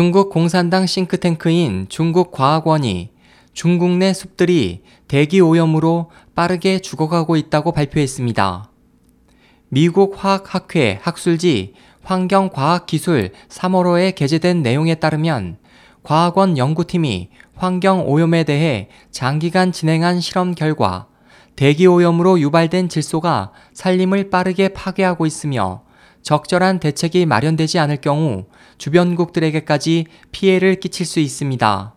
중국 공산당 싱크탱크인 중국과학원이 중국 내 숲들이 대기오염으로 빠르게 죽어가고 있다고 발표했습니다. 미국 화학학회 학술지 환경과학기술 3월호에 게재된 내용에 따르면 과학원 연구팀이 환경오염에 대해 장기간 진행한 실험 결과 대기오염으로 유발된 질소가 산림을 빠르게 파괴하고 있으며 적절한 대책이 마련되지 않을 경우 주변국들에게까지 피해를 끼칠 수 있습니다.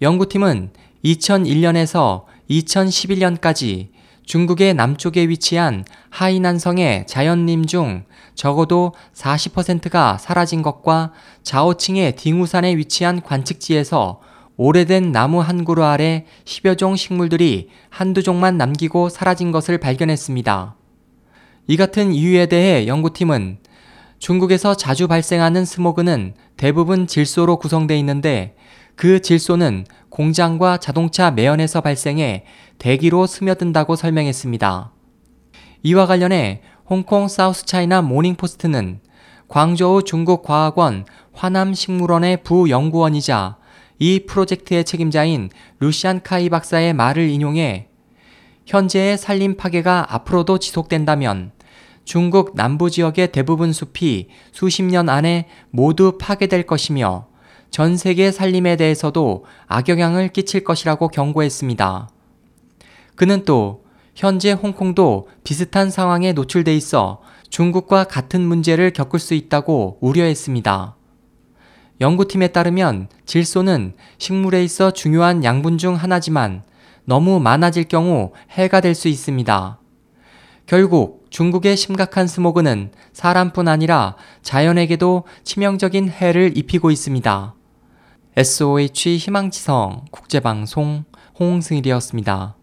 연구팀은 2001년에서 2011년까지 중국의 남쪽에 위치한 하이난성의 자연림 중 적어도 40%가 사라진 것과 자오칭의 딩우산에 위치한 관측지에서 오래된 나무 한 그루 아래 10여 종 식물들이 한두 종만 남기고 사라진 것을 발견했습니다. 이 같은 이유에 대해 연구팀은 중국에서 자주 발생하는 스모그는 대부분 질소로 구성되어 있는데 그 질소는 공장과 자동차 매연에서 발생해 대기로 스며든다고 설명했습니다. 이와 관련해 홍콩 사우스차이나 모닝포스트는 광저우 중국과학원 화남식물원의 부연구원이자 이 프로젝트의 책임자인 루시안 카이 박사의 말을 인용해 현재의 산림 파괴가 앞으로도 지속된다면 중국 남부 지역의 대부분 숲이 수십 년 안에 모두 파괴될 것이며 전 세계 산림에 대해서도 악영향을 끼칠 것이라고 경고했습니다. 그는 또 현재 홍콩도 비슷한 상황에 노출돼 있어 중국과 같은 문제를 겪을 수 있다고 우려했습니다. 연구팀에 따르면 질소는 식물에 있어 중요한 양분 중 하나지만 너무 많아질 경우 해가 될 수 있습니다. 결국 중국의 심각한 스모그는 사람뿐 아니라 자연에게도 치명적인 해를 입히고 있습니다. SOH 희망지성 국제방송 홍승일이었습니다.